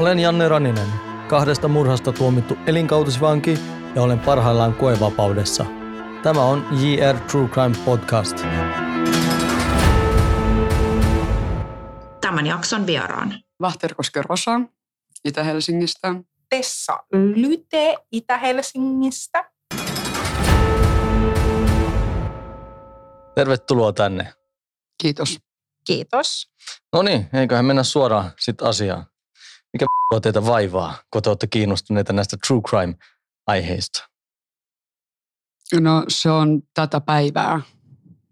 Olen Janne Raninen, 2 murhasta tuomittu elinkautisvanki ja olen parhaillaan koevapaudessa. Tämä on JR True Crime Podcast. Tämän jakson vieraan Vahter Koske Rosan Itä-Helsingistä, Tessa Lyte Itä-Helsingistä. Tervetuloa tänne. Kiitos. Kiitos. No niin, eiköhän mennä suoraan sitten asiaan. Mikä teitä vaivaa, kun te olette kiinnostuneita näistä true crime-aiheista? No se on tätä päivää.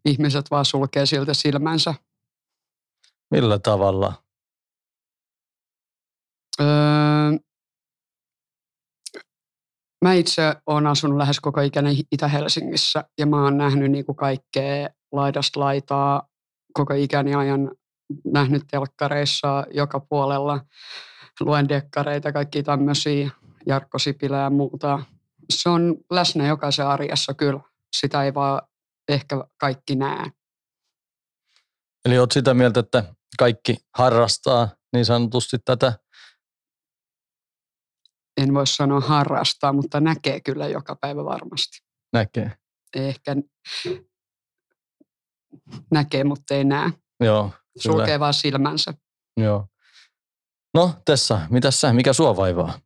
Ihmiset vaan sulkee siltä silmänsä. Millä tavalla? Mä itse olen asunut lähes koko ikäni Itä-Helsingissä ja mä oon nähnyt niinku kaikkea laidasta laitaa koko ikäni ajan. Nähnyt telkkareissa joka puolella, luen dekkareita, kaikki tämmöisiä, Jarkko Sipilä ja muuta. Se on läsnä jokaisen arjessa kyllä. Sitä ei vaan ehkä kaikki näe. Eli oot sitä mieltä, että kaikki harrastaa niin sanotusti tätä? En voi sanoa harrastaa, mutta näkee kyllä joka päivä varmasti. Näkee? Ehkä näkee, mutta ei näe. Joo. Sulkee vaan silmänsä. Joo. No Tessa, mikä sua vaivaa?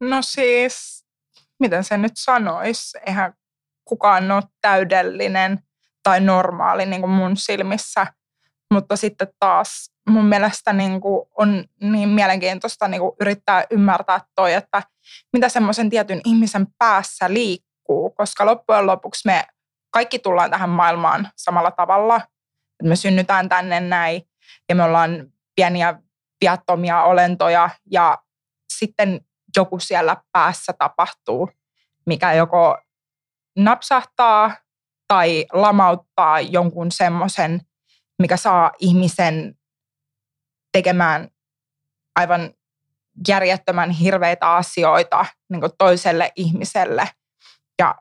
No siis, miten se nyt sanoisi? Eihän kukaan ole täydellinen tai normaali niin kuin mun silmissä. Mutta sitten taas mun mielestä niin kuin on niin mielenkiintoista niin kuin yrittää ymmärtää toi, että mitä semmoisen tietyn ihmisen päässä liikkuu. Koska loppujen lopuksi me kaikki tullaan tähän maailmaan samalla tavalla. Me synnytään tänne näin ja me ollaan pieniä viattomia olentoja ja sitten joku siellä päässä tapahtuu, mikä joko napsahtaa tai lamauttaa jonkun semmoisen, mikä saa ihmisen tekemään aivan järjettömän hirveitä asioita niin kuin toiselle ihmiselle ja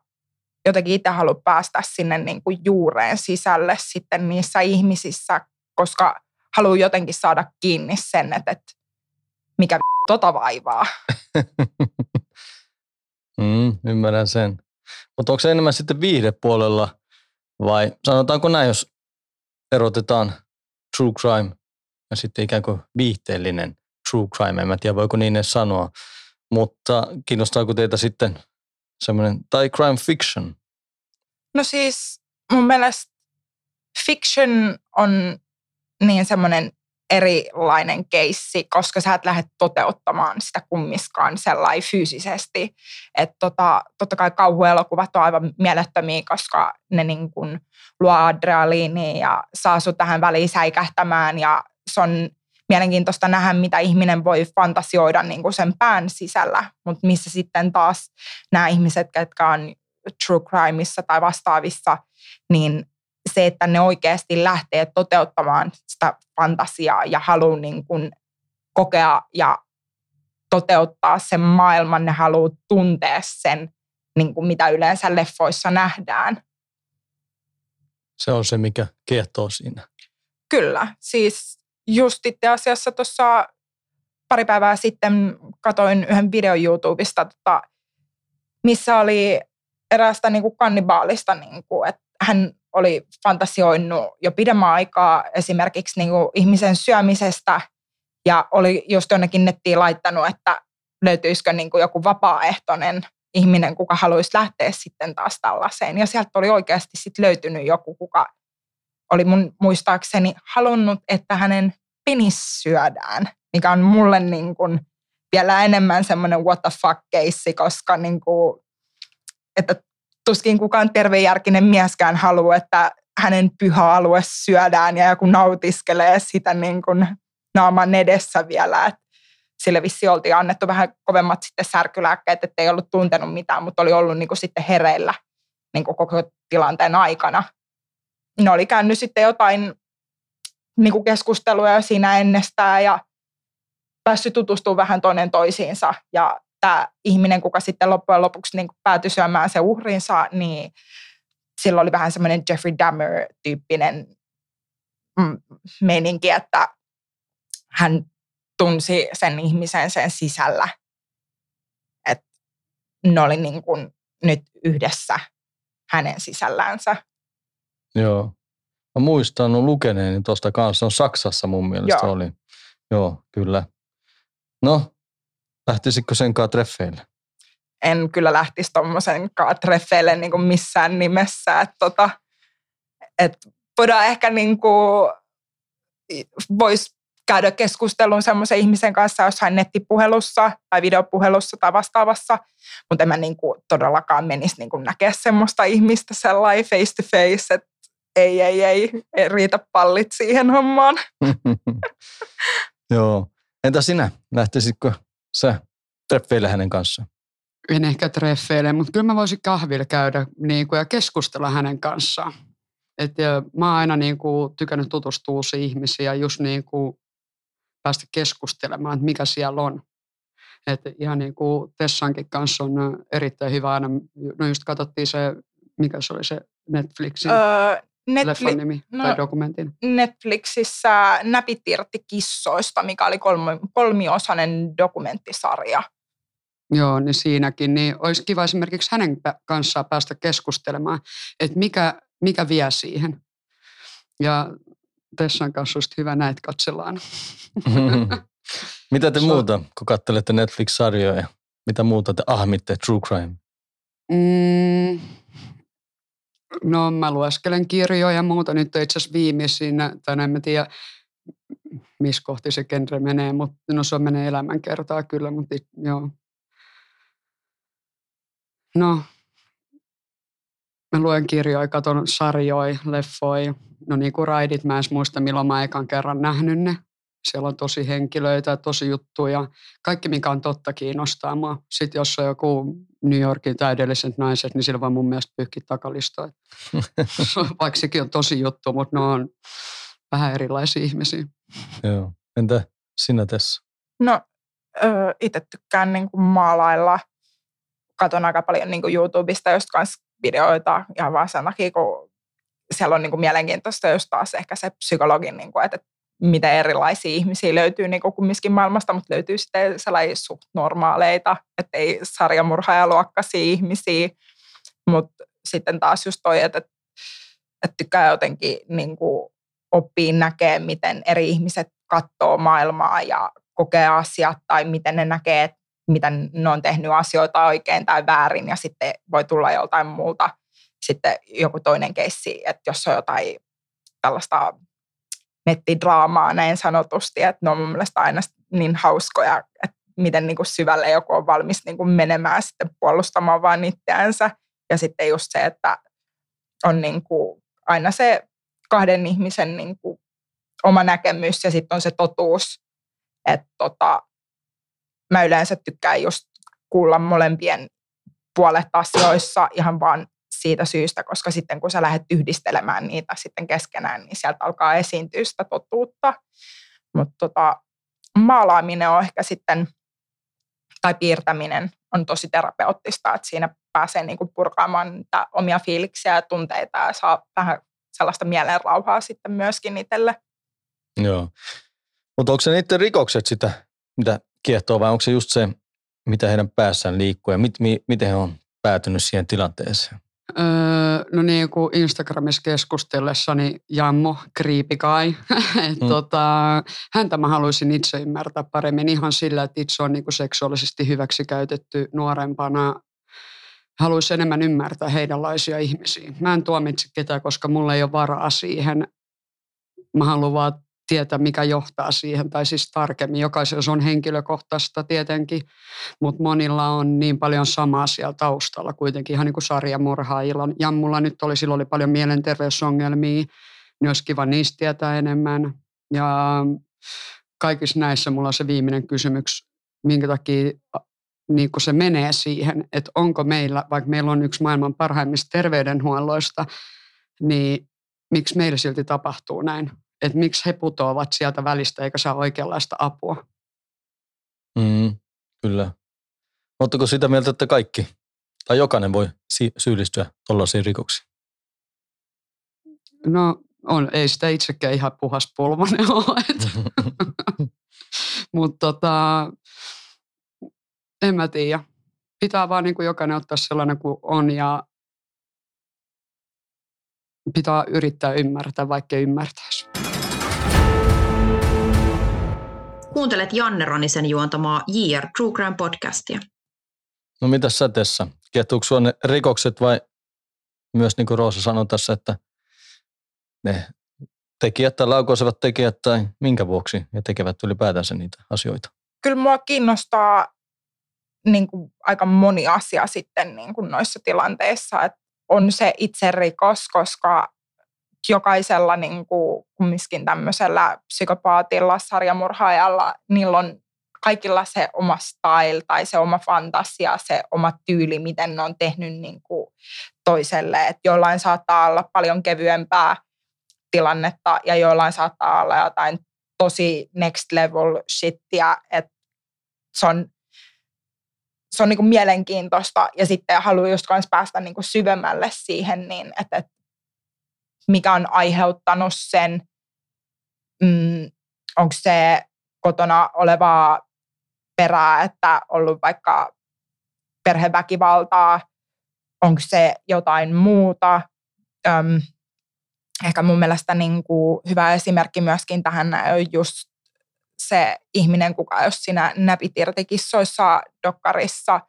jotenkin itse haluan päästä sinne niin kuin juureen sisälle sitten niissä ihmisissä, koska haluan jotenkin saada kiinni sen, että mikä tota vaivaa. Ymmärrän sen. Mutta onko se enemmän sitten viihdepuolella vai sanotaanko näin, jos erotetaan true crime ja sitten ikään kuin viihteellinen true crime, en tiedä voiko niin edes sanoa, mutta kiinnostaako teitä sitten semmoinen, tai crime fiction? No siis mun mielestä fiction on niin semmoinen erilainen keissi, koska sä et lähde toteuttamaan sitä kummiskaan sellainen fyysisesti. Että totta kai kauhuelokuvat on aivan mielettömiä, koska ne niin kuin luo adrenaliinia ja saa sut tähän väliin säikähtämään ja se on mielenkiintoista nähdä, mitä ihminen voi fantasioida niin kuin sen pään sisällä, mutta missä sitten taas nämä ihmiset, ketkä on true crimeissa tai vastaavissa, niin se, että ne oikeasti lähtee toteuttamaan sitä fantasiaa ja haluaa niin kuin kokea ja toteuttaa sen maailman, ne haluaa tuntea sen, niin kuin mitä yleensä leffoissa nähdään. Se on se, mikä kiehtoo siinä. Kyllä, siis just itse asiassa tuossa pari päivää sitten katoin yhden videon YouTubesta, missä oli eräästä niin kuin kannibaalista, niin kuin, että hän oli fantasioinut jo pidemmän aikaa esimerkiksi niin kuin ihmisen syömisestä ja oli just jonnekin nettiin laittanut, että löytyisikö niin kuin joku vapaaehtoinen ihminen, kuka haluaisi lähteä sitten taas tällaiseen. Ja sieltä oli oikeasti sit löytynyt joku, kuka oli mun muistaakseni halunnut, että hänen penis syödään, mikä on mulle niin kuin vielä enemmän semmoinen what the fuck-keissi, koska niin kuin, että tuskin kukaan tervejärkinen mieskään haluaa, että hänen pyhäalue syödään ja joku nautiskelee sitä niin kuin naaman edessä vielä. Et sille vissiin oltiin annettu vähän kovemmat sitten särkylääkkeet, ettei ollut tuntenut mitään, mutta oli ollut niin kuin sitten hereillä niin kuin koko tilanteen aikana. Ne oli käynyt sitten jotain niin keskusteluja siinä ennestään ja päässyt tutustumaan vähän toinen toisiinsa. Ja tämä ihminen, kuka sitten loppujen lopuksi niin päätyi syömään sen uhrinsa, niin sillä oli vähän semmoinen Jeffrey Dahmer-tyyppinen meininki, että hän tunsi sen ihmisen sen sisällä. Että ne oli niin kuin nyt yhdessä hänen sisälläänsä. Joo. Mä muistan lukeneeni tuosta kanssa. On Saksassa mun mielestä oli. Joo, kyllä. No, lähtisitkö sen kaa treffeille? En kyllä lähtisi tommosen kaa treffeille niin kuin missään nimessä. Että voidaan ehkä niin kuin, voisi käydä keskustelun semmoisen ihmisen kanssa jossain nettipuhelussa tai videopuhelussa tai vastaavassa, mutta en mä niin kuin todellakaan menisi niin kuin näkeä semmoista ihmistä sellainen face to face, että ei riitä pallit siihen hommaan. Joo. Entä sinä? Lähtisitkö sä treffeille hänen kanssaan? En ehkä treffeille, mutta kyllä mä voisin kahvilla käydä niin kuin, ja keskustella hänen kanssaan. Et, ja mä oon aina niin kuin, tykännyt tutustua uusiin ihmisiin ja just niin kuin, päästä keskustelemaan, että mikä siellä on. Et, ihan niin kuin Tessankin kanssa on erittäin hyvä aina. No just katsottiin se, mikä se oli se Netflixin leffan nimi tai dokumentin. Netflixissä Näpit irti kissoista, mikä oli kolmiosainen dokumenttisarja. Joo, niin siinäkin. Niin olisi kiva esimerkiksi hänen kanssaan päästä keskustelemaan, että mikä vie siihen. Ja Tessan kanssa olisi hyvä näitä katsellaan. Mitä te muuta, kun katselette Netflix-sarjoja? Mitä muuta te ahmitte True Crime? No mä lueskelen kirjoja ja muuta. Nyt on itse asiassa viimeisin, tai en tiedä, missä kohti se genre menee, mutta no se menee elämänkertaa kyllä, mutta joo. No, mä luen kirjoja, katon sarjoja, leffoja. No niin kuin raidit, mä en muista milloin mä ekan kerran nähnyt ne. Siellä on tosi henkilöitä, tosi juttuja. Kaikki mikä on totta kiinnostaa mua. Sitten jos on joku New Yorkin täydelliset naiset, niin sillä voi mun mielestä pyyhkiä takalistoa. Vaikka sekin on tosi juttu, mutta ne on vähän erilaisia ihmisiä. Joo. Entä sinä Tessa? No itse tykkään niin kuin maalailla. Katon aika paljon niin kuin YouTubesta just kanssa videoita ihan vaan sen takia, kun siellä on niin kuin mielenkiintoista just taas ehkä se psykologin, niin kuin, että mitä erilaisia ihmisiä löytyy niin kuin kumminkin maailmasta, mutta löytyy sitten sellaisia suht normaaleita, että ei sarjamurhaajaluokkaisia ihmisiä, mutta sitten taas just toi, että tykkää jotenkin niin kuin oppii näkee, miten eri ihmiset katsoo maailmaa ja kokee asiat tai miten ne näkee, miten ne on tehnyt asioita oikein tai väärin, ja sitten voi tulla joltain muulta sitten joku toinen keissi, että jos on jotain tällaista nettidraamaa näin sanotusti, että ne on mun mielestä aina niin hauskoja, että miten niin kuin syvälle joku on valmis niin kuin menemään sitten puolustamaan vaan itseänsä, ja sitten just se, että on niin kuin aina se kahden ihmisen niin kuin oma näkemys, ja sitten on se totuus, että mä yleensä tykkään just kuulla molempien puolet asioissa ihan vaan siitä syystä, koska sitten kun sä lähdet yhdistelemään niitä sitten keskenään, niin sieltä alkaa esiintyä sitä totuutta. Mutta maalaaminen on ehkä sitten, tai piirtäminen on tosi terapeuttista, että siinä pääsee niinku purkaamaan niitä omia fiiliksiä ja tunteita ja saa vähän sellaista mielenrauhaa sitten myöskin itselle. Joo. Mutta onko se niiden rikokset sitä, mitä kiehtoo, vai onko se just se, mitä heidän päässään liikkuu ja miten he on päätynyt siihen tilanteeseen? No niin kuin Instagramissa keskustellessani Jammo Kriipikai, häntä mä haluaisin itse ymmärtää paremmin ihan sillä, että itse on niin kuin seksuaalisesti hyväksikäytetty nuorempana. Haluaisin enemmän ymmärtää heidänlaisia ihmisiä. Mä en tuomitse ketään, koska mulla ei ole varaa siihen. Mä haluan vaan tietää, mikä johtaa siihen, tai siis tarkemmin. Jokaisessa on henkilökohtaista tietenkin, mutta monilla on niin paljon samaa siellä taustalla kuitenkin, ihan niin kuin sarjamurhaajilla. Jammulla nyt silloin oli paljon mielenterveysongelmia, niin olisi kiva niistä tietää enemmän. Ja kaikissa näissä mulla on se viimeinen kysymys, minkä takia niin kun se menee siihen, että onko meillä, vaikka meillä on yksi maailman parhaimmista terveydenhuolloista, niin miksi meillä silti tapahtuu näin? Että miksi he putoavat sieltä välistä eikä saa oikeanlaista apua. Kyllä. Oletteko sitä mieltä, että kaikki tai jokainen voi syyllistyä tollaisiin rikoksiin? No, ei sitä itsekään ihan puhas pulmanen ole. Mutta en mä tiedä. Pitää vaan niin kuin jokainen ottaa sellainen kuin on ja pitää yrittää ymmärtää, vaikka ei ymmärtäisi. Kuuntelet Janne Ranisen juontamaa JR True Crime Podcastia. No mitäs sä, Tessa? Kiehtuuko sua ne rikokset vai myös niin kuin Roosa sanoi tässä, että ne tekijät tai laukoisevat tekijät tai minkä vuoksi ja tekevät ylipäätänsä niitä asioita? Kyllä mua kiinnostaa niin kuin aika moni asia sitten niin kuin noissa tilanteissa, että on se itse rikos, koska jokaisella niin kuin kumminkin tämmöisellä psykopaatilla, sarjamurhaajalla, niillä on kaikilla se oma style tai se oma fantasia, se oma tyyli, miten ne on tehnyt niin kuin toiselle. Et jollain saattaa olla paljon kevyempää tilannetta ja jollain saattaa olla jotain tosi next level shittiä. Et se on niin kuin mielenkiintoista ja sitten haluan just kanssa päästä niin kuin syvemmälle siihen, niin että mikä on aiheuttanut sen, onko se kotona olevaa perää, että on ollut vaikka perheväkivaltaa, onko se jotain muuta. Ehkä mun mielestä niin kuin hyvä esimerkki myöskin tähän on just se ihminen, kuka jos sinä näpit irti kissoissa dokkarissa,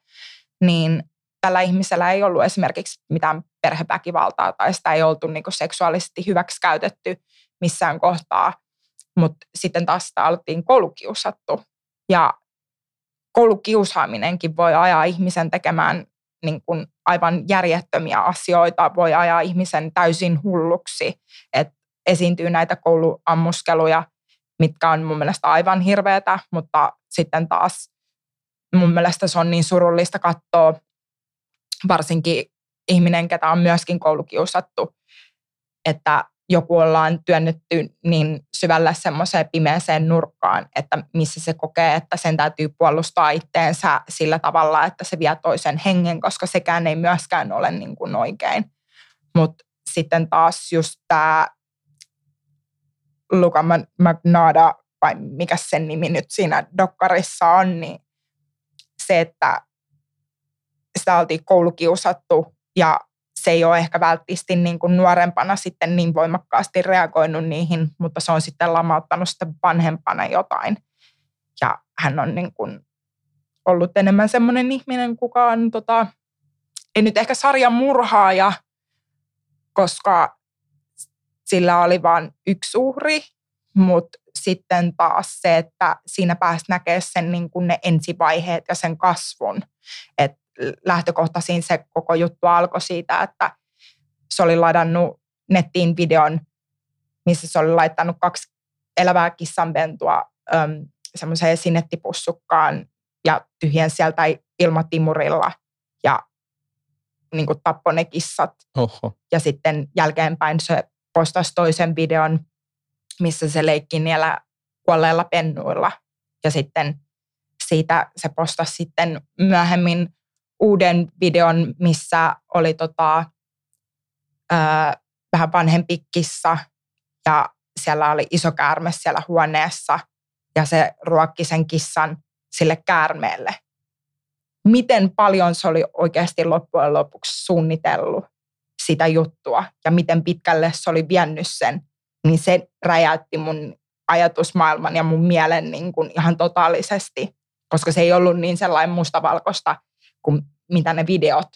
niin tällä ihmisellä ei ollut esimerkiksi mitään perheväkivaltaa tai sitä ei oltu niin kuin seksuaalisesti hyväksikäytetty missään kohtaa, mutta sitten taas sitä alettiin koulukiusattu. Ja koulukiusaaminenkin voi ajaa ihmisen tekemään niin kuin aivan järjettömiä asioita, voi ajaa ihmisen täysin hulluksi, että esiintyy näitä kouluammuskeluja, mitkä on mun mielestä aivan hirveätä, mutta sitten taas mun mielestä se on niin surullista katsoa, varsinkin ihminen, ketä on myöskin koulukiusattu, että joku ollaan työnnetty niin syvälle semmoiseen pimeäseen nurkkaan, että missä se kokee, että sen täytyy puolustaa itteensä sillä tavalla, että se vie toisen hengen, koska sekään ei myöskään ole niin kuin oikein. Mutta sitten taas just tämä Luka Magnotta, vai mikä sen nimi nyt siinä dokkarissa on, niin se, että sitä oltiin koulukiusattu ja se ei ole ehkä välttämättä niin kuin nuorempana sitten niin voimakkaasti reagoinut niihin, mutta se on sitten lamauttanut sitten vanhempana jotain. Ja hän on niin kuin ollut enemmän semmoinen ihminen, kuka on, ei nyt ehkä sarjamurhaaja, koska sillä oli vain yksi uhri, mutta sitten taas se, että siinä pääsi näkemään sen niin kuin ne ensivaiheet ja sen kasvun, että lähtökohtaisiin se koko juttu alkoi siitä, että se oli ladannut nettiin videon, missä se oli laittanut 2 elävää kissanpentua semmoiseen sinettipussukaan ja tyhjensi sieltä ilmatimurilla ja niin kuin tappoi ne kissat. Oho. Ja sitten jälkeenpäin se postasi toisen videon, missä se leikki niillä kuolleilla pennuilla ja sitten siitä se postasi sitten myöhemmin uuden videon, missä oli vähän vanhempi kissa ja siellä oli iso käärme siellä huoneessa ja se ruokki sen kissan sille käärmeelle. Miten paljon se oli oikeasti loppujen lopuksi suunnitellut sitä juttua ja miten pitkälle se oli vienyt sen, niin se räjäytti mun ajatusmaailman ja mun mielen niin kuin ihan totaalisesti, koska se ei ollut niin sellainen mustavalkoista kuin mitä ne videot,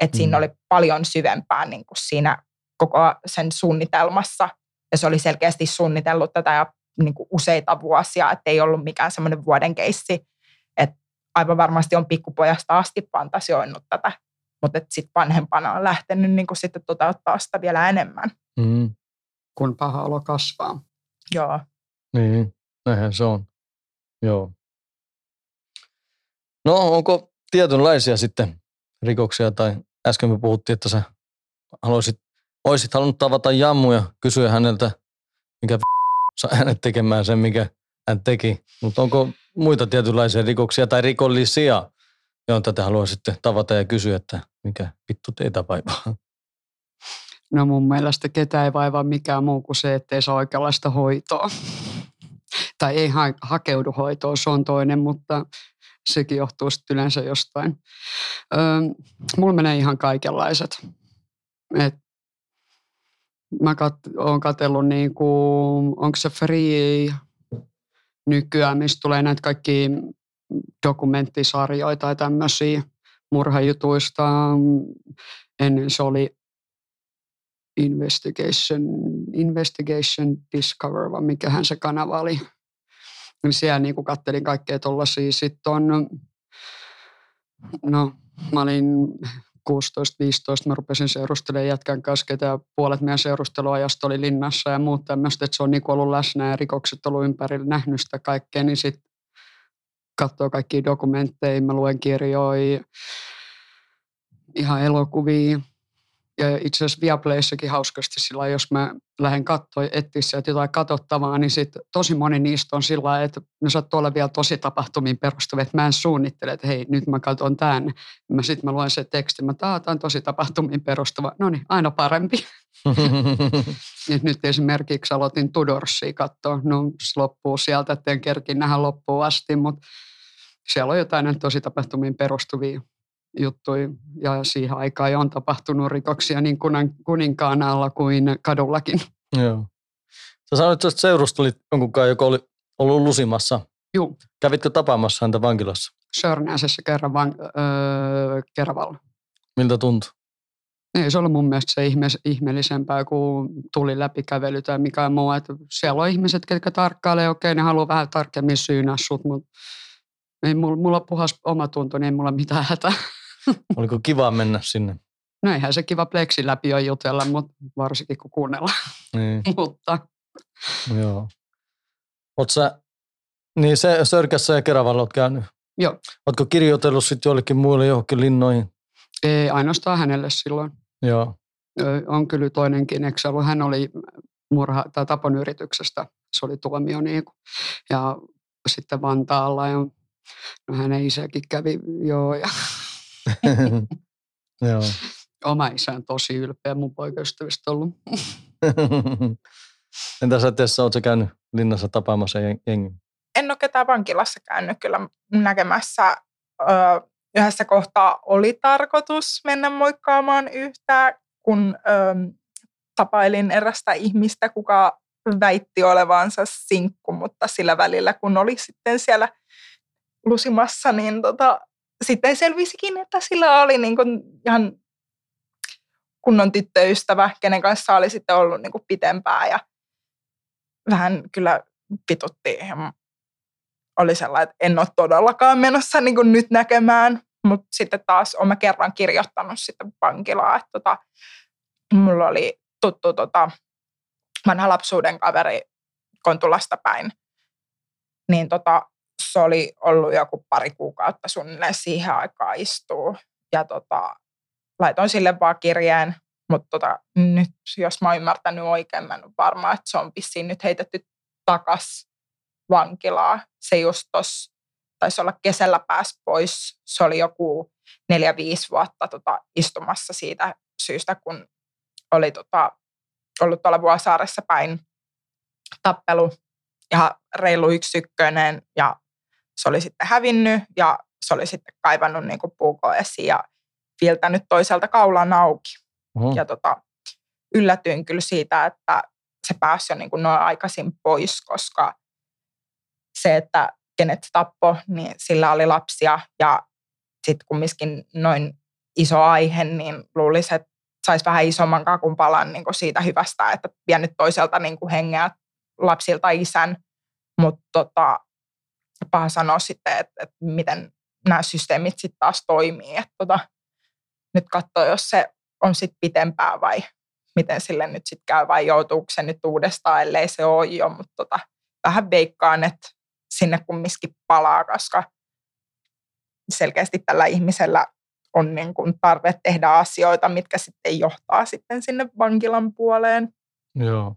että siinä oli paljon syvempää niin kuin siinä koko sen suunnitelmassa. Ja se oli selkeästi suunnitellut tätä niin kuin useita vuosia, että ei ollut mikään semmoinen vuoden keissi. Että aivan varmasti on pikkupojasta asti fantasioinut tätä, mutta sitten vanhempana on lähtenyt niin kuin sitten toteuttaa sitä vielä enemmän. Mm. Kun paha olo kasvaa. Joo. Niin, näinhän se on. Joo. No onko tietynlaisia sitten rikoksia, tai äsken me puhuttiin, että sä olisit halunnut tavata Jammu ja kysyä häneltä, mikä saa hänet tekemään sen, mikä hän teki. Mutta onko muita tietynlaisia rikoksia tai rikollisia, joita te haluaisitte tavata ja kysyä, että mikä vittu teitä vaivaa? No mun mielestä ketään ei vaivaa mikään muu kuin se, ettei saa oikeanlaista hoitoa. Tai ei hakeudu hoitoon, se on toinen, mutta sekin johtuu sitten yleensä jostain. Mulla menee ihan kaikenlaiset. Mä oon katsellut, onko se Free nykyään, mistä tulee näitä kaikki dokumenttisarjoja tai tämmöisiä murhajutuista. Ennen se oli Investigation Discover, vai mikähän se kanava oli. Siellä kattelin kaikkea tuollaisia. Sitten on, mä olin 16-15, mä rupesin seurustelemaan jätkän kanssa, ketä puolet meidän seurusteluajasta oli linnassa ja muut tämmöistä, että se on ollut läsnä ja rikokset ollut ympärillä, nähnyt sitä kaikkea, niin sitten katsoo kaikkia dokumentteja, mä luen kirjoja, ihan elokuvia. Ja itse asiassa Viaplayssakin hauskasti sillä lailla, jos mä lähden katsoa etsiä sieltä jotain katsottavaa, niin sit tosi moni niistä on sillä lailla, että ne sattuu olla vielä tosi tapahtumiin perustuvia, että mä en suunnittele, että hei, nyt mä katson tämän. Sitten mä luen sen tekstin, tämä on tosi tapahtumiin perustuva. No niin, aina parempi. Nyt esimerkiksi aloitin Tudorsia katsoa. No loppuu sieltä, että en kerkin nähdä loppuun asti, mutta siellä on jotain tosi tapahtumiin perustuvia juttuja, ja siihen aikaan on tapahtunut rikoksia niin kuninkaan alla kuin kadullakin. Joo. Sä sanoit, että seurustelit jonkunkaan, joka oli ollut lusimassa. Joo. Kävitkö tapaamassa häntä vankilassa? Sörnäisessä kerran Keravalla. Miltä tuntui? Ei, se oli mun mielestä se ihmeellisempää, kun tuli läpikävely tai mikään muu. Että siellä on ihmiset, ketkä tarkkailee, okei, ne haluaa vähän tarkemmin syynää sut, mutta ei, mulla puhas omatunto, niin ei mulla mitään hätää. Oliko kiva mennä sinne? No eihän se kiva pleksin läpi on jutella, mutta varsinkin kun kuunnellaan. Niin. Mutta. Joo. Oot sä, niin se Sörkässä ja Keravalla oot käynyt? Joo. Ootko kirjoitellut sitten joillekin muille johonkin linnoihin? Ei, ainoastaan hänelle silloin. Joo. On kyllä toinenkin, eikö ollut? Hän oli tapon yrityksestä, se oli tuomio niinku. Ja sitten Vantaalla ja no hänen isäkin kävi, joo. Ja joo. Oma isä on tosi ylpeä mun poikaystävistä ollut. Entä sä Tessa, ootko käynyt linnassa tapaamassa jengin? En ole ketään vankilassa käynyt kyllä näkemässä. Yhdessä kohtaa oli tarkoitus mennä moikkaamaan yhtään, kun tapailin erästä ihmistä, kuka väitti olevansa sinkku, mutta sillä välillä kun oli sitten siellä lusimassa, niin sitten selvisikin, että sillä oli niin kuin ihan kunnon tyttöystävä, kenen kanssa oli sitten ollut niin kuin pitempään ja vähän kyllä pitutti. Oli sellainen, että en ole todellakaan menossa niin kuin nyt näkemään, mutta sitten taas olen kerran kirjoittanut sitten vankilaa, että mulla oli tuttu vanha lapsuuden kaveri Kontulasta päin, niin se oli ollut joku pari kuukautta suunnilleen siihen aikaan istuu. Ja laitoin sille vaan kirjeen, mutta nyt jos mä oon ymmärtänyt oikein, mä en ole varma, että se on vissiin nyt heitetty takas vankilaa. Se just tossa taisi olla kesällä pääsi pois. Se oli joku 4-5 vuotta istumassa siitä syystä, kun oli ollut tuolla Vuosaaressa päin tappelu. Ihan reilu 1/1 ja se oli sitten hävinnyt ja se oli sitten kaivannut niin kuin puukon esiin ja viiltänyt toiselta kaulan auki. Mm-hmm. Ja yllätyin kyllä siitä, että se pääsi jo niin kuin noin aikaisin pois, koska se, että kenet tappoi, niin sillä oli lapsia. Ja sitten kumminkin noin iso aihe, niin luulisi, että saisi vähän isomman kakun palan niin kuin siitä hyvästä, että vienyt toiselta niin kuin hengeä lapsilta isän. Mutta paha sanoa sitten, että miten nämä systeemit sitten taas toimii. Että nyt katsoo, jos se on sitten pitempää vai miten sille nyt sitten käy vai joutuuko se nyt uudestaan, ellei se ole jo. Mutta vähän veikkaan, että sinne kumminkin palaa, koska selkeästi tällä ihmisellä on niin kuin tarve tehdä asioita, mitkä sitten johtaa sitten sinne vankilan puoleen. Joo.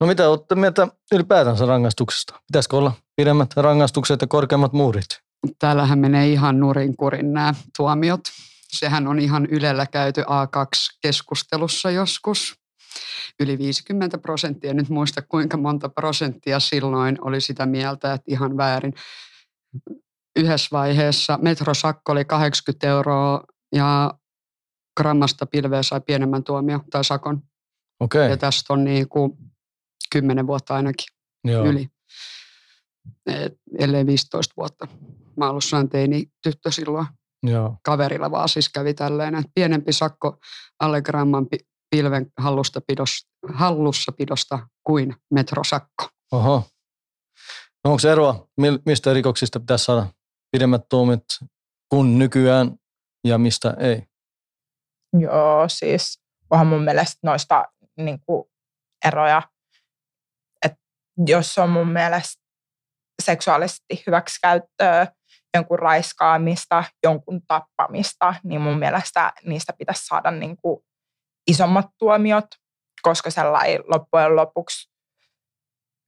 No mitä olette mieltä ylipäätänsä rangaistuksesta? Pitäisikö olla pidemmät rangaistukset ja korkeammat muurit? Täällähän menee ihan nurinkurin nämä tuomiot. Sehän on ihan Ylellä käyty A2-keskustelussa joskus. yli 50%. En nyt muista, kuinka monta prosenttia silloin oli sitä mieltä, että ihan väärin. Yhdessä vaiheessa metrosakko oli 80 € ja grammasta pilveä sai pienemmän tuomio tai sakon. Okay. Ja tästä on niin kuin 10 vuotta ainakin. Joo. Yli. Ellei 15 vuotta. Mä oon teini tyttö silloin. Joo. Kaverilla vaan siis kävi tälleen, että pienempi sakko alle gramman pilven hallussapidosta kuin metrosakko. Oho. No onko eroa, mistä rikoksista pitäisi saada pidemmät tuomit kuin nykyään ja mistä ei? Joo, siis onhan mun mielestä noista niin kuin eroja, että jos on mun mielestä seksuaalisesti hyväksikäyttöä, jonkun raiskaamista, jonkun tappamista, niin mun mielestä niistä pitäisi saada niin kuin isommat tuomiot, koska sellainen loppujen lopuksi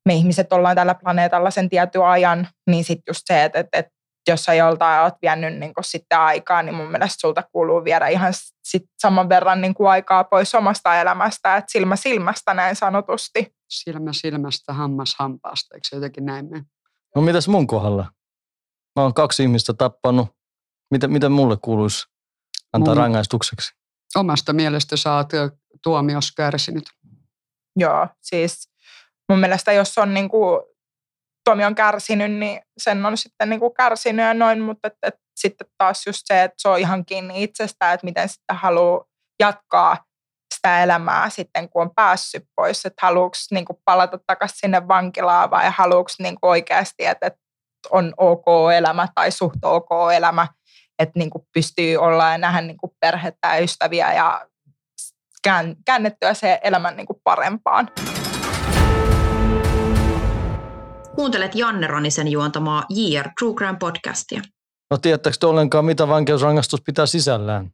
me ihmiset ollaan tällä planeetalla sen tietyn ajan, niin sitten just se, että jos sä joltain oot vienyt niin sitten aikaa, niin mun mielestä sulta kuuluu viedä ihan sit saman verran niin aikaa pois omasta elämästä, että silmä silmästä näin sanotusti. Silmä silmästä, hammas hampaasta, eikö se jotenkin näin mene? No mitäs mun kohdalla? Mä oon 2 ihmistä tappanut. Mitä mulle kuuluisi antaa rangaistukseksi? Omasta mielestä sä oot tuomios kärsinyt. Joo, siis mun mielestä jos on niinku tuomion kärsinyt, niin sen on sitten niinku kärsinyt ja noin, mutta et sitten taas just se, että se on ihan kiinni itsestään, että miten sitten haluaa jatkaa sitä elämää sitten, kun on päässyt pois, että haluatko niinku palata takaisin sinne vankilaan vai haluatko niinku oikeasti, että on ok elämä tai suht ok elämä, että niinku pystyy olla ja nähdä niinku perhettä ja ystäviä ja käännettyä se elämän niinku parempaan. Kuuntelet Janne Ranisen juontamaa JR True Crime Podcastia. No tiedättekö te ollenkaan, mitä vankeusrangaistus pitää sisällään?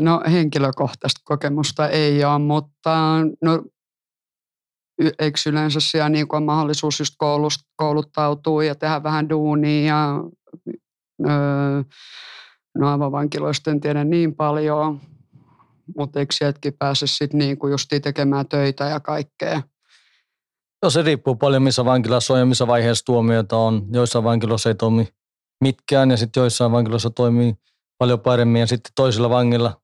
No henkilökohtaista kokemusta ei ole, mutta no, eikö yleensä siellä niin kuin on mahdollisuus just kouluttautua ja tehdä vähän duunia ja no avovankiloista en tiedä niin paljon, mutta eikö sieltäkin pääse sitten niin kuin justiin tekemään töitä ja kaikkea? Joo, se riippuu paljon, missä vankilassa on ja missä vaiheessa tuomioita on. Joissain vankilossa ei toimi mitkään ja sitten joissain vankilossa toimii paljon paremmin ja sitten toisilla vangilla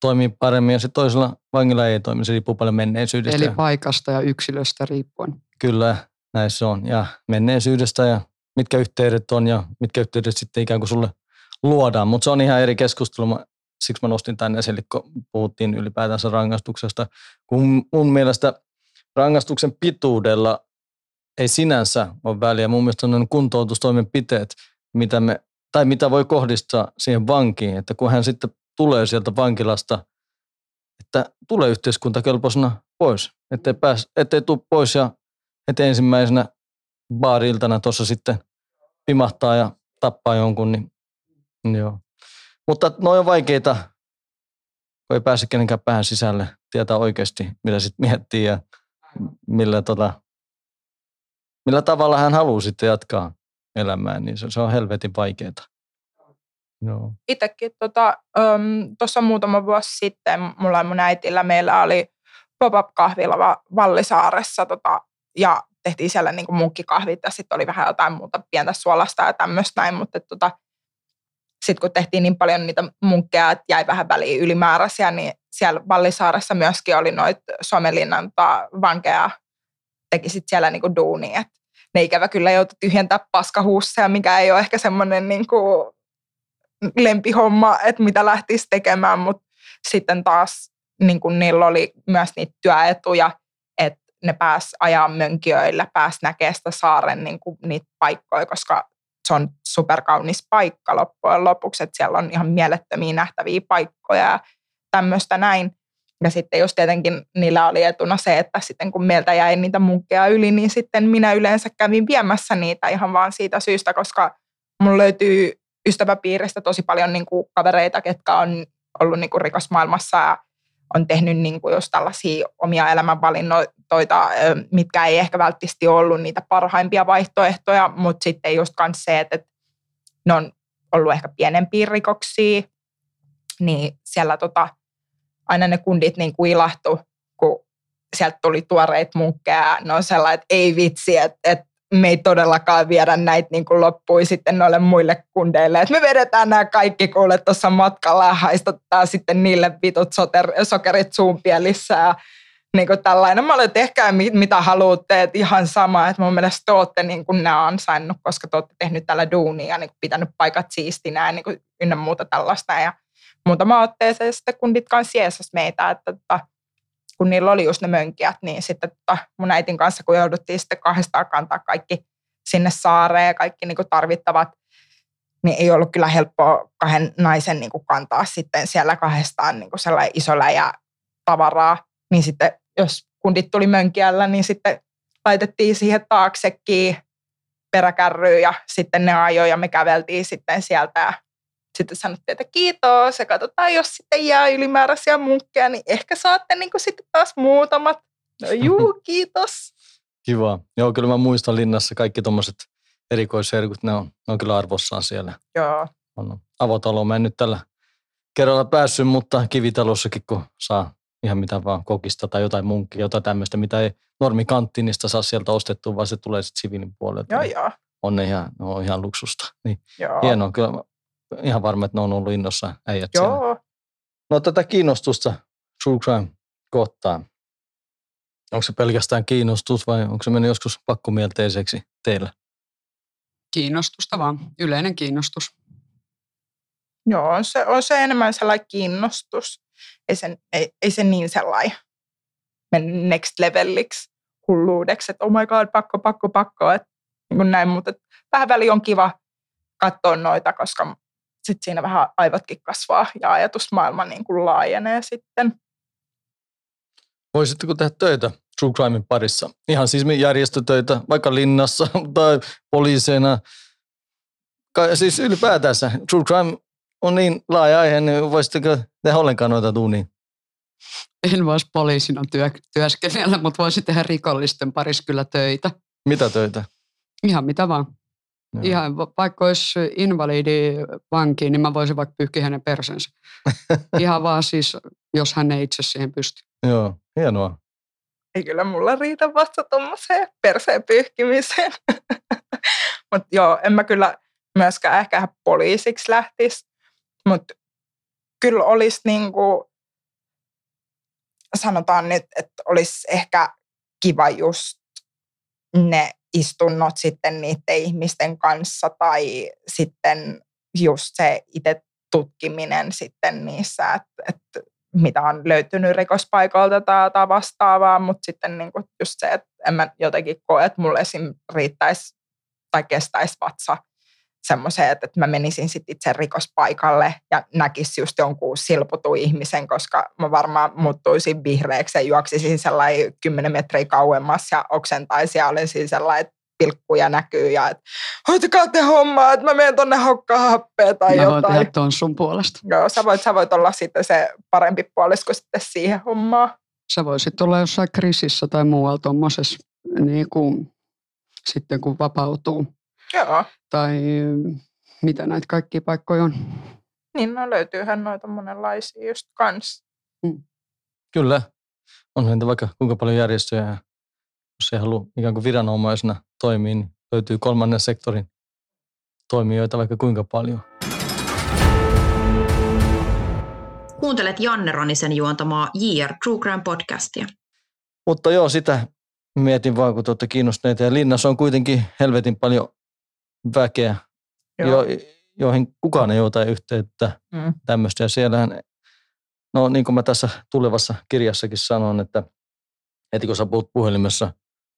toimii paremmin ja sitten toisilla vangilla ei toimi. Se riippuu paljon menneisyydestä. Eli paikasta ja yksilöstä riippuen. Kyllä, näin se on. Ja menneisyydestä ja mitkä yhteydet on ja mitkä yhteydet sitten ikään kuin sulle luodaan. Mutta se on ihan eri keskustelu. Siksi mä nostin tänne esille, kun puhuttiin ylipäätänsä rangaistuksesta. Kun mun mielestä rangaistuksen pituudella ei sinänsä ole väliä. Mun mielestä on kuntoutustoimenpiteet, mitä voi kohdistaa siihen vankiin, että kun hän sitten tulee sieltä vankilasta, että tulee yhteiskuntakelpoisena pois, ettei tule pois ja ettei ensimmäisenä baari-iltana tuossa sitten pimahtaa ja tappaa jonkun. Niin joo. Mutta noi on vaikeita, kun ei pääse kenenkään päähän sisälle, tietää oikeasti, mitä sitten miettii ja millä tavalla hän haluaa sitten jatkaa elämää, niin se on helvetin vaikeaa. No. Itsekin tuossa muutama vuosi sitten mulla ja mun äitillä meillä oli pop-up-kahvila Vallisaaressa ja tehtiin siellä niin kuin munkkikahvit ja sitten oli vähän jotain muuta pientä suolasta ja tämmöistä näin, mutta sitten kun tehtiin niin paljon niitä munkkeja, että jäi vähän väliin ylimääräisiä, niin siellä Vallisaaressa myöskin oli noita Suomenlinnan vankeja, teki sitten siellä niinku duunia. Ne ikävä kyllä joutui tyhjentää paskahuusseja, mikä ei ole ehkä semmoinen niinku lempihomma, että mitä lähtisi tekemään, mutta sitten taas niinku niillä oli myös niitä työetuja, että ne pääsi ajaa mönkijöillä, pääsi näkemään sitä saaren niinku niitä paikkoja, koska se on superkaunis paikka loppujen lopuksi, että siellä on ihan mielettömiä nähtäviä paikkoja ja tämmöistä näin. Ja sitten jos tietenkin niillä oli etuna se, että sitten kun meiltä jäi niitä munkkeja yli, niin sitten minä yleensä kävin viemässä niitä ihan vaan siitä syystä, koska mun löytyy ystäväpiiristä tosi paljon niin kuin kavereita, ketkä on ollut niin kuin rikosmaailmassa ja on tehnyt niin kuin just tällaisia omia elämänvalintoita, mitkä ei ehkä välttämättä ollut niitä parhaimpia vaihtoehtoja, mutta sitten just kans se, että ne on ollut ehkä pienempiä rikoksia, niin siellä aina ne kundit niin kuin ilahtu sieltä tuli tuoreita munkkeja, ne on sellainen, että ei vitsi, että me ei todellakaan viedä näitä niin kuin loppuun sitten noille muille kundeille. Et me vedetään nämä kaikki kuule tuossa matkalla ja haistattaa sitten niille vitut sokerit suunpielissä ja niin kuin tällainen. Mä olin, että ehkä mitä haluatte, että ihan sama, että mun mielestä te ootte niin kuin nämä ansainnut, koska te ootte tehnyt tällä duunia ja niin kuin pitänyt paikat siistinä ja niin kuin ynnä muuta tällaista. Ja muutama otteeseen sitten kundit kanssa jeesas meitä, että kun niillä oli just ne mönkijät, niin sitten mun äitin kanssa, kun jouduttiin sitten kahdestaan kantaa kaikki sinne saareen ja kaikki niin kuin tarvittavat, niin ei ollut kyllä helppoa kahden naisen niin kuin kantaa sitten siellä kahdestaan niin kuin sellainen iso läjä tavaraa. Niin sitten, jos kundit tuli mönkijällä, niin sitten laitettiin siihen taaksekin peräkärryyn ja sitten ne ajoi ja me käveltiin sitten sieltä ja sitten sanottiin, että kiitos ja katsotaan, jos sitten jää ylimääräisiä munkkeja, niin ehkä saatte niin kuin sitten taas muutamat. No juu, kiitos. Kiva. Joo, kyllä mä muistan Linnassa kaikki tommoset erikoisherkut, ne on kyllä arvossaan siellä. Joo. On avotalo. Mä en nyt tällä kerralla päässyt, mutta kivitalossakin kun saa ihan mitä vaan kokista tai jotain munkkia, jotain tämmöistä, mitä ei normikanttiinista saa sieltä ostettua, vaan se tulee sitten siviilin puolelta. Joo, joo. Ne on ihan luksusta. Niin. Joo. Hienoa, kyllä ihan varma, että ne on ollut innossa äijät joo. Siellä. No tätä kiinnostusta true crime kohtaan. Onko se pelkästään kiinnostus vai onko se mennyt joskus pakkomielteiseksi teillä? Kiinnostusta vaan, yleinen kiinnostus. Joo, on se enemmän sellainen kiinnostus. Ei se niin sellainen next leveliksi hulluudeksi, että oh my god, pakko, että niin näin, mutta vähän väliin on kiva katsoa noita, koska sit siinä vähän aivotkin kasvaa ja ajatusmaailma niin kuin laajenee sitten. Voisitteko tehdä töitä true crimein parissa? Ihan siis järjestötöitä, vaikka Linnassa tai poliiseina. Siis ylipäätänsä true crime on niin laaja aihe, niin voisitteko tehdä ollenkaan noita duunia? En vois poliisina työskennellä, mutta voisin tehdä rikollisten parissa kyllä töitä. Mitä töitä? Ihan mitä vaan. Joo. Ihan, vaikka olisi invalidi vanki, niin mä voisin vaikka pyyhkiä hänen persensä. Ihan vaan siis, jos hän ei itse siihen pysty. Joo, hienoa. Ei kyllä mulla riitä vasta tuommoiseen perseen pyyhkimiseen. Mutta joo, en mä kyllä myöskään ehkä poliisiksi lähtisi. Mutta kyllä olisi niin kuin, sanotaan nyt, että olisi ehkä kiva just ne istunnot sitten niiden ihmisten kanssa tai sitten just se itse tutkiminen sitten niissä, että mitä on löytynyt rikospaikalta tai vastaavaa, mutta sitten niin kuin just se, että en mä jotenkin koe, että mulle esim. Riittäisi tai kestäisi vatsa. Semmoiseen, että mä menisin sitten itse rikospaikalle ja näkisin just jonkun silpotun ihmisen, koska mä varmaan muuttuisin vihreäksi ja juoksisin sellainen 10 metriä kauemmas ja oksentaisin ja olisin sellainen, että pilkkuja näkyy ja että hoitakaa te hommaa, että mä menen tonne haukkaan happea tai mä jotain. Mä voin tehdä ton sun puolesta. Joo, sä voit olla sitten se parempi puolisko sitten siihen hommaan. Sä voisit olla jossain krisissä tai muualla tommosessa, niin kuin sitten kun vapautuu. Joo. Tai mitä näitä kaikkia paikkoja on. Niin, no löytyyhän noita monenlaisia just kanssa. Mm. Kyllä. On heitä vaikka kuinka paljon järjestöjä. Jos ei halua ikään kuin viranomaisena toimia, niin löytyy kolmannen sektorin toimijoita vaikka kuinka paljon. Kuuntelet Janne Ranisen juontamaa JR True Crime Podcastia. Mutta joo, sitä mietin vaan, kun te olette kiinnostuneita. Ja Linnassa on kuitenkin helvetin paljon väkeä, joihin kukaan ei ota yhteyttä tämmöistä. Ja siellähän, no niin kuin mä tässä tulevassa kirjassakin sanon, että heti kun sä puhut puhelimessa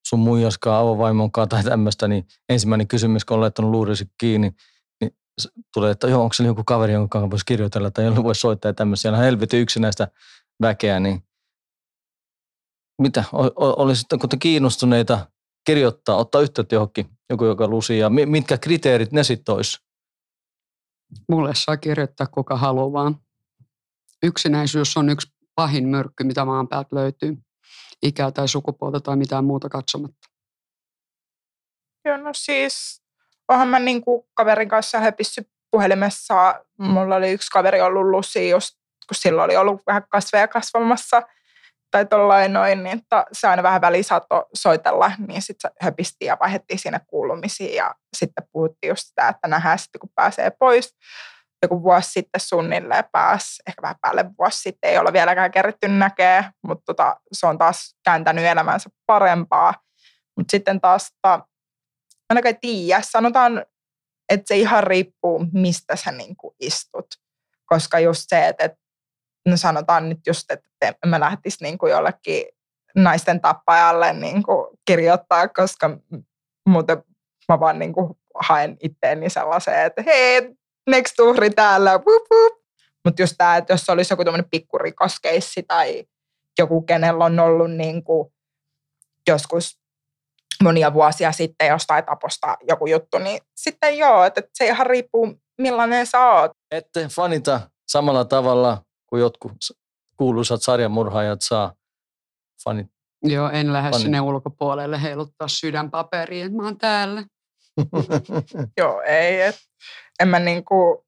sun muijaskaan, avovaimonkaan tai tämmöistä, niin ensimmäinen kysymys, kun on laittanut luurisi kiinni, niin tulee, että joo, onko se joku kaveri, jonka voisi kirjoitella tai jolle voisi soittaa ja tämmöistä. Siellähän helvetin yksinäistä väkeä, niin mitä, olisitteko te kiinnostuneita kirjoittaa, ottaa yhteyttä johonkin, joku joka lusi, ja mitkä kriteerit ne sitten olisi? Mulle saa kirjoittaa kuka haluaa. Yksinäisyys on yksi pahin myrkky, mitä maan päältä löytyy. Ikää tai sukupuolta tai mitään muuta katsomatta. Joo, no siis, onhan mä niinku kaverin kanssa höpissyt puhelimessa. Mulla oli yksi kaveri ollut lusi, just kun silloin oli ollut vähän kasveja kasvamassa. tai tollain noin, niin se aina vähän väliin saattoi soitella, niin sitten höpistiin ja vaihdettiin siinä kuulumisiin ja sitten puhuttiin just sitä, että nähdään sitten kun pääsee pois. Joku vuosi sitten suunnilleen pääsi, ehkä vähän päälle vuosi sitten, ei ole vieläkään keritty näkee, mutta se on taas kääntänyt elämänsä parempaa. Mutta sitten taas, ainakaan tiedä, sanotaan, että se ihan riippuu, mistä sä niinku istut, koska just se, että no sanotaan nyt just, että mä lähtisin niinku jollekin naisten tappajalle niinku kirjoittaa, koska muuten mä vaan niinku haen itteeni sellaiseen, että hei, next uhri täällä, wup wup. Mutta just tämä, että jos olisi joku tuommoinen pikkurikoskeissi tai joku, kenellä on ollut niinku joskus monia vuosia sitten jostain taposta joku juttu, niin sitten joo, että se ihan riippuu, millainen sä oot. Ette fanita samalla tavalla kuin jotkut kuuluisat sarjamurhaajat saa fanit. Joo, en lähde sinne ulkopuolelle heiluttaa sydänpaperia, että mä oon täällä. Joo, ei, että en mä niinku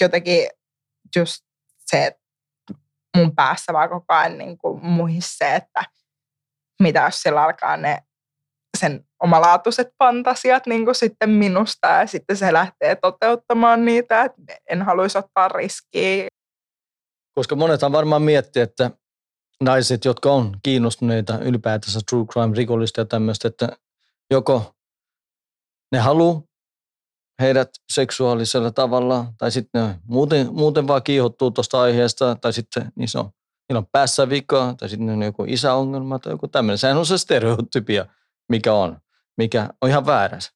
jotenkin just se, että mun päässä vaan koko ajan niinku muhisi se, että mitä jos sillä alkaa ne sen omalaatuiset fantasiat niinku sitten minusta ja sitten se lähtee toteuttamaan niitä, että en haluaisi ottaa riskiä. Koska monethan varmaan miettii, että naiset, jotka on kiinnostuneita ylipäätänsä true crime rikollista ja tämmöistä, että joko ne haluaa heidät seksuaalisella tavalla tai sitten ne muuten vaan kiihottuu tuosta aiheesta tai sitten niillä on päässä vikaa tai sitten ne on joku isäongelma tai joku tämmöinen. Sehän on se stereotypia, mikä on ihan väärässä.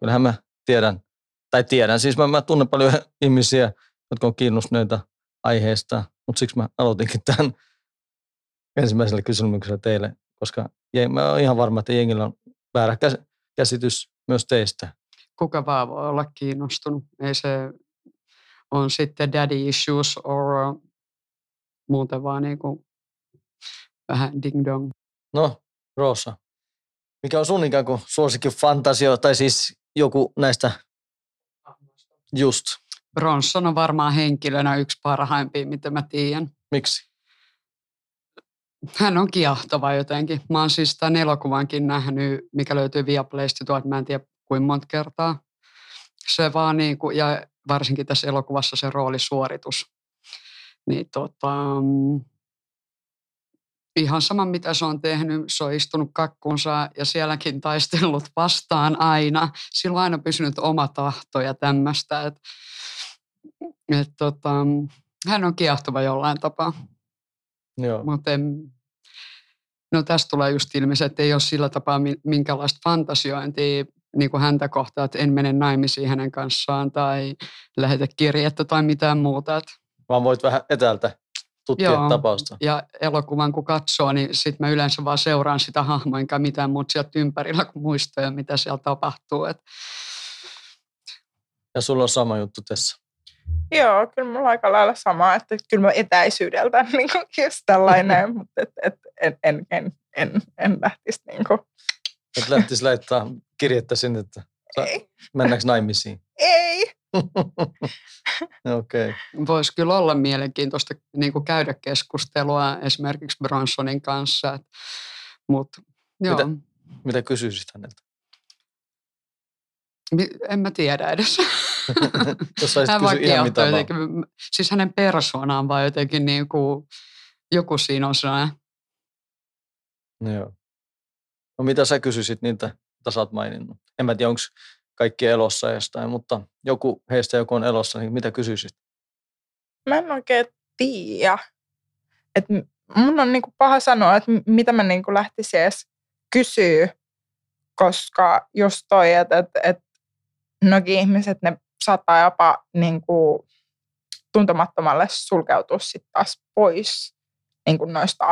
Kyllähän mä tiedän, siis mä tunnen paljon ihmisiä, jotka on kiinnostuneita aiheesta, mutta siksi mä aloitinkin tämän ensimmäisellä kysymyksellä teille, koska mä oon ihan varma, että jengillä on väärä käsitys myös teistä. Kuka vaan voi olla kiinnostunut. Ei se on sitten daddy issues or muuten vaan niin kuin vähän ding dong. No, Rosa, mikä on sun ikään kuin suosikin fantasio, tai siis joku näistä just? Bronson on varmaan henkilönä yksi parhaimpia, mitä mä tiedän. Miksi? Hän on kiehtova jotenkin. Mä oon siis tämän elokuvankin nähnyt, mikä löytyy Viaplaysta tuolta, mä en tiedä kuinka monta kertaa. Se vaan niin kuin, ja varsinkin tässä elokuvassa se roolisuoritus. Niin ihan sama mitä se on tehnyt, se on istunut kakkunsa ja sielläkin taistellut vastaan aina. Sillä on aina pysynyt oma tahto ja tämmöistä, että hän on kiehtova jollain tapaa. Joo. Tästä tulee just ilmi, että ei ole sillä tapaa minkälaista fantasiointia niin kuin häntä kohtaa, että en mene naimisiin hänen kanssaan tai lähetä kirjettä tai mitään muuta. Vaan voit vähän etäältä tutkia tapausta. Ja elokuvan kun katsoo, niin sit mä yleensä vaan seuraan sitä hahmoa, enkä mitään muuta sieltä ympärillä kuin muistoja, mitä siellä tapahtuu. Ja sulla on sama juttu tässä. Joo, kyllä mulla on aika lailla sama, että kyllä mä etäisyydeltä niin kuin just tällainen, mutta en lähtisi niin kuin. Et lähtisi laittaa kirjettä sinne, että mennäänkö naimisiin? Ei. Okei. Okay. Voisi kyllä olla mielenkiintoista niin kuin käydä keskustelua esimerkiksi Bronsonin kanssa, mutta joo. Mitä kysyisit häneltä? En mä tiedä edes. Hän vaan kiehtoo jotenkin, siis hänen persoonaan vaan jotenkin niin kuin joku siinä on sellainen. No joo. No mitä sä kysyisit niitä, mitä sä oot maininnut? En mä tiedä, onko kaikki elossa jostain, mutta joku heistä, joku on elossa, niin mitä kysyisit? Mä en oikein tiedä. Mun on niin kuin paha sanoa, että mitä mä niin kuin lähtisin edes kysyä, koska just toi, että nokin ihmiset, ne saattaa jopa niin kuin tuntemattomalle sulkeutua sitten taas pois niin kuin noista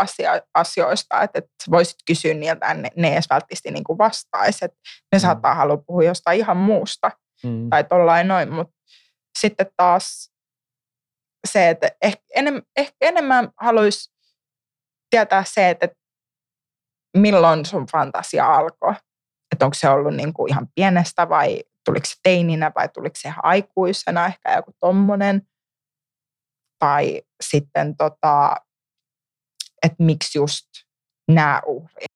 asioista, että voisit kysyä niiltä ja ne edes välttämättä niin kuin vastaisi, että ne saattaa halua puhua jostain ihan muusta tai tollain noin, mutta sitten taas se, että ehkä enemmän haluaisi tietää se, että milloin sun fantasia alkoi, että onko se ollut niin kuin ihan pienestä vai tuliko se teininä vai tuliko se ihan aikuisena, ehkä joku tommonen. Tai sitten että miksi just nämä uhrit.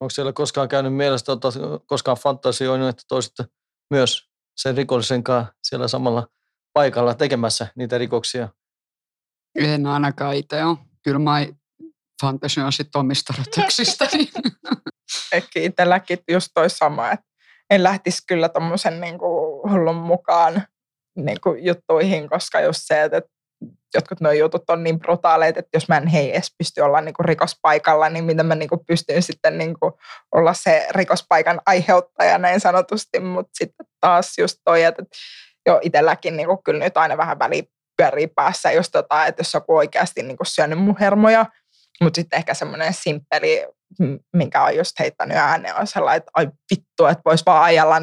Onko siellä koskaan käynyt mielessä, koskaan fantasioinut, että toiset myös sen rikollisen kanssa siellä samalla paikalla tekemässä niitä rikoksia? En ainakaan itse ole. Kyllä mä fantasioin sitten omista rötöksistäni. Itselläkin just toi sama, että en lähtisi kyllä tommosen hullun mukaan juttuihin, koska just se, että jotkut nuo jutut on niin brutaaleita, että jos mä en edes pysty olla rikospaikalla, niin miten mä pystyn sitten olla se rikospaikan aiheuttaja näin sanotusti. Mutta sitten taas just toi, että jo itselläkin kyllä nyt aina vähän välipyörii päässä just että jos joku oikeasti syönyt mun hermoja, mutta sitten ehkä semmoinen simppeli, minkä on just heittänyt ääneen, on sellainen, että ai vittu, että vois vaan ajalla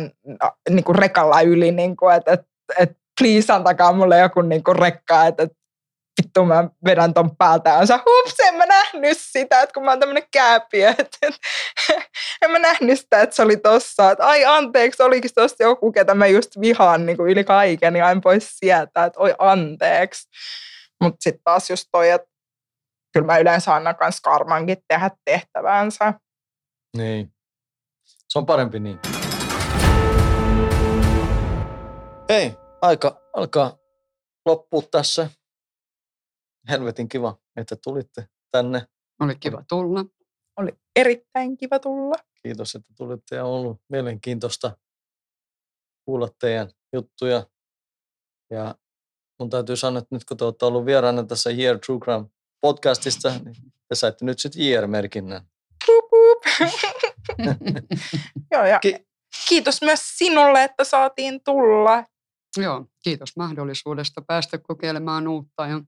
rekalla yli, että please antakaa mulle joku rekkaa, että vittu mä vedän ton päältä ja on se, hups, en mä nähnyt sitä, että kun mä oon tämmönen kääpiö, että en mä nähnyt sitä, että se oli tossa, että ai anteeksi, olikin tossa joku, ketä mä just vihaan yli kaiken, niin aina pois sieltä, että oi anteeksi. Mutta sitten taas just toi, että kyllä mä yleensä annan kans karmankin tehdä tehtävänsä. Niin. Se on parempi niin. Hei, aika alkaa loppua tässä. Helvetin kiva, että tulitte tänne. Oli kiva tulla. Oli erittäin kiva tulla. Kiitos, että tulitte ja on ollut mielenkiintoista kuulla teidän juttuja. Ja mun täytyy sanoa, että nyt kun te olette ollut vieraana tässä JR True Crime podcastista, niin te saitte nyt sitten JR-merkinnän. Joo, ja kiitos myös sinulle, että saatiin tulla. Joo, kiitos mahdollisuudesta päästä kokeilemaan uutta. Ja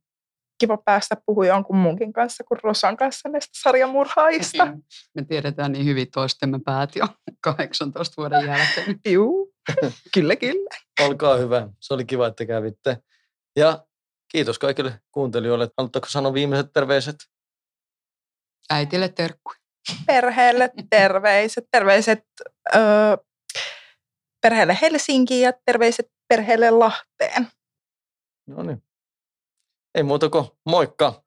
kiva päästä puhua jonkun muunkin kanssa kuin Rosan kanssa näistä sarjamurhaajista. Me tiedetään niin hyvin toistemme päät jo 18 vuoden jälkeen. Juu, kyllä kyllä. Olkaa hyvä. Se oli kiva, että kävitte. Ja kiitos kaikille kuuntelijoille. Haluatteko sanoa viimeiset terveiset? Äitille terkkuja. Perheelle terveiset. Terveiset perheelle Helsinkiin ja terveiset perheelle Lahteen. No niin. Ei muuta kuin moikka!